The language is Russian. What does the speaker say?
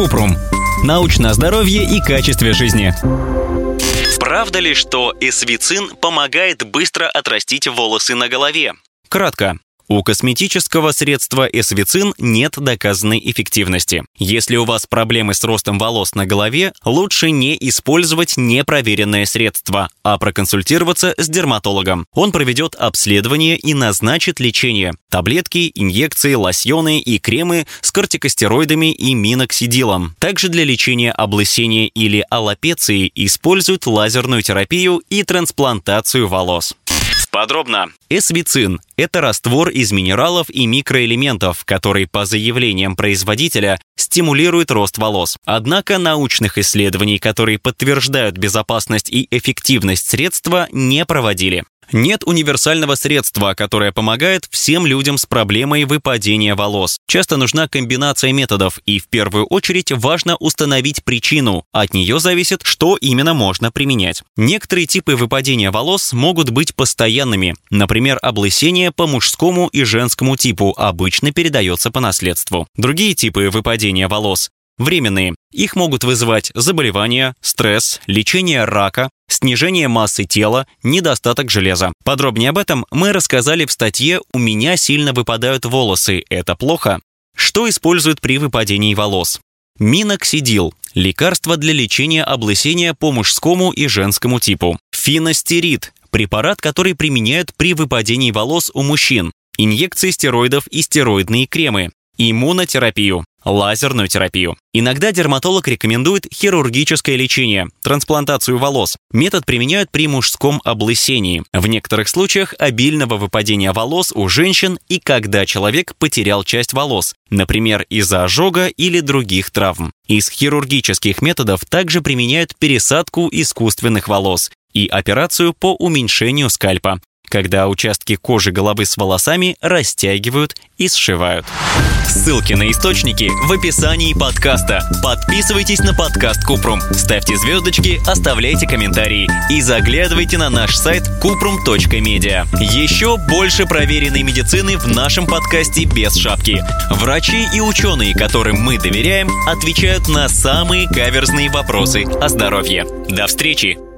Купрум. Научное здоровье и качестве жизни. Правда ли, что эсвицин помогает быстро отрастить волосы на голове? Кратко. У косметического средства эсвицин нет доказанной эффективности. Если у вас проблемы с ростом волос на голове, лучше не использовать непроверенное средство, а проконсультироваться с дерматологом. Он проведет обследование и назначит лечение. Таблетки, инъекции, лосьоны и кремы с кортикостероидами и миноксидилом. Также для лечения облысения или алопеции используют лазерную терапию и трансплантацию волос. Подробно. Эсвицин – это раствор из минералов и микроэлементов, который, по заявлениям производителя, стимулирует рост волос. Однако научных исследований, которые подтверждают безопасность и эффективность средства, не проводили. Нет универсального средства, которое помогает всем людям с проблемой выпадения волос. Часто нужна комбинация методов, и в первую очередь важно установить причину. От нее зависит, что именно можно применять. Некоторые типы выпадения волос могут быть постоянными. Например, облысение по мужскому и женскому типу обычно передается по наследству. Другие типы выпадения волос – временные. Их могут вызывать заболевания, стресс, лечение рака, снижение массы тела, недостаток железа. Подробнее об этом мы рассказали в статье «У меня сильно выпадают волосы. Это плохо?». Что используют при выпадении волос? Миноксидил – лекарство для лечения облысения по мужскому и женскому типу. Финастерид – препарат, который применяют при выпадении волос у мужчин. Инъекции стероидов и стероидные кремы. Иммунотерапию. Лазерную терапию. Иногда дерматолог рекомендует хирургическое лечение, трансплантацию волос. Метод применяют при мужском облысении, в некоторых случаях обильного выпадения волос у женщин и когда человек потерял часть волос, например, из-за ожога или других травм. Из хирургических методов также применяют пересадку искусственных волос и операцию по уменьшению скальпа, когда участки кожи головы с волосами растягивают и сшивают. Ссылки на источники в описании подкаста. Подписывайтесь на подкаст Купрум, ставьте звездочки, оставляйте комментарии и заглядывайте на наш сайт kuprum.media. Еще больше проверенной медицины в нашем подкасте без шапки. Врачи и ученые, которым мы доверяем, отвечают на самые каверзные вопросы о здоровье. До встречи!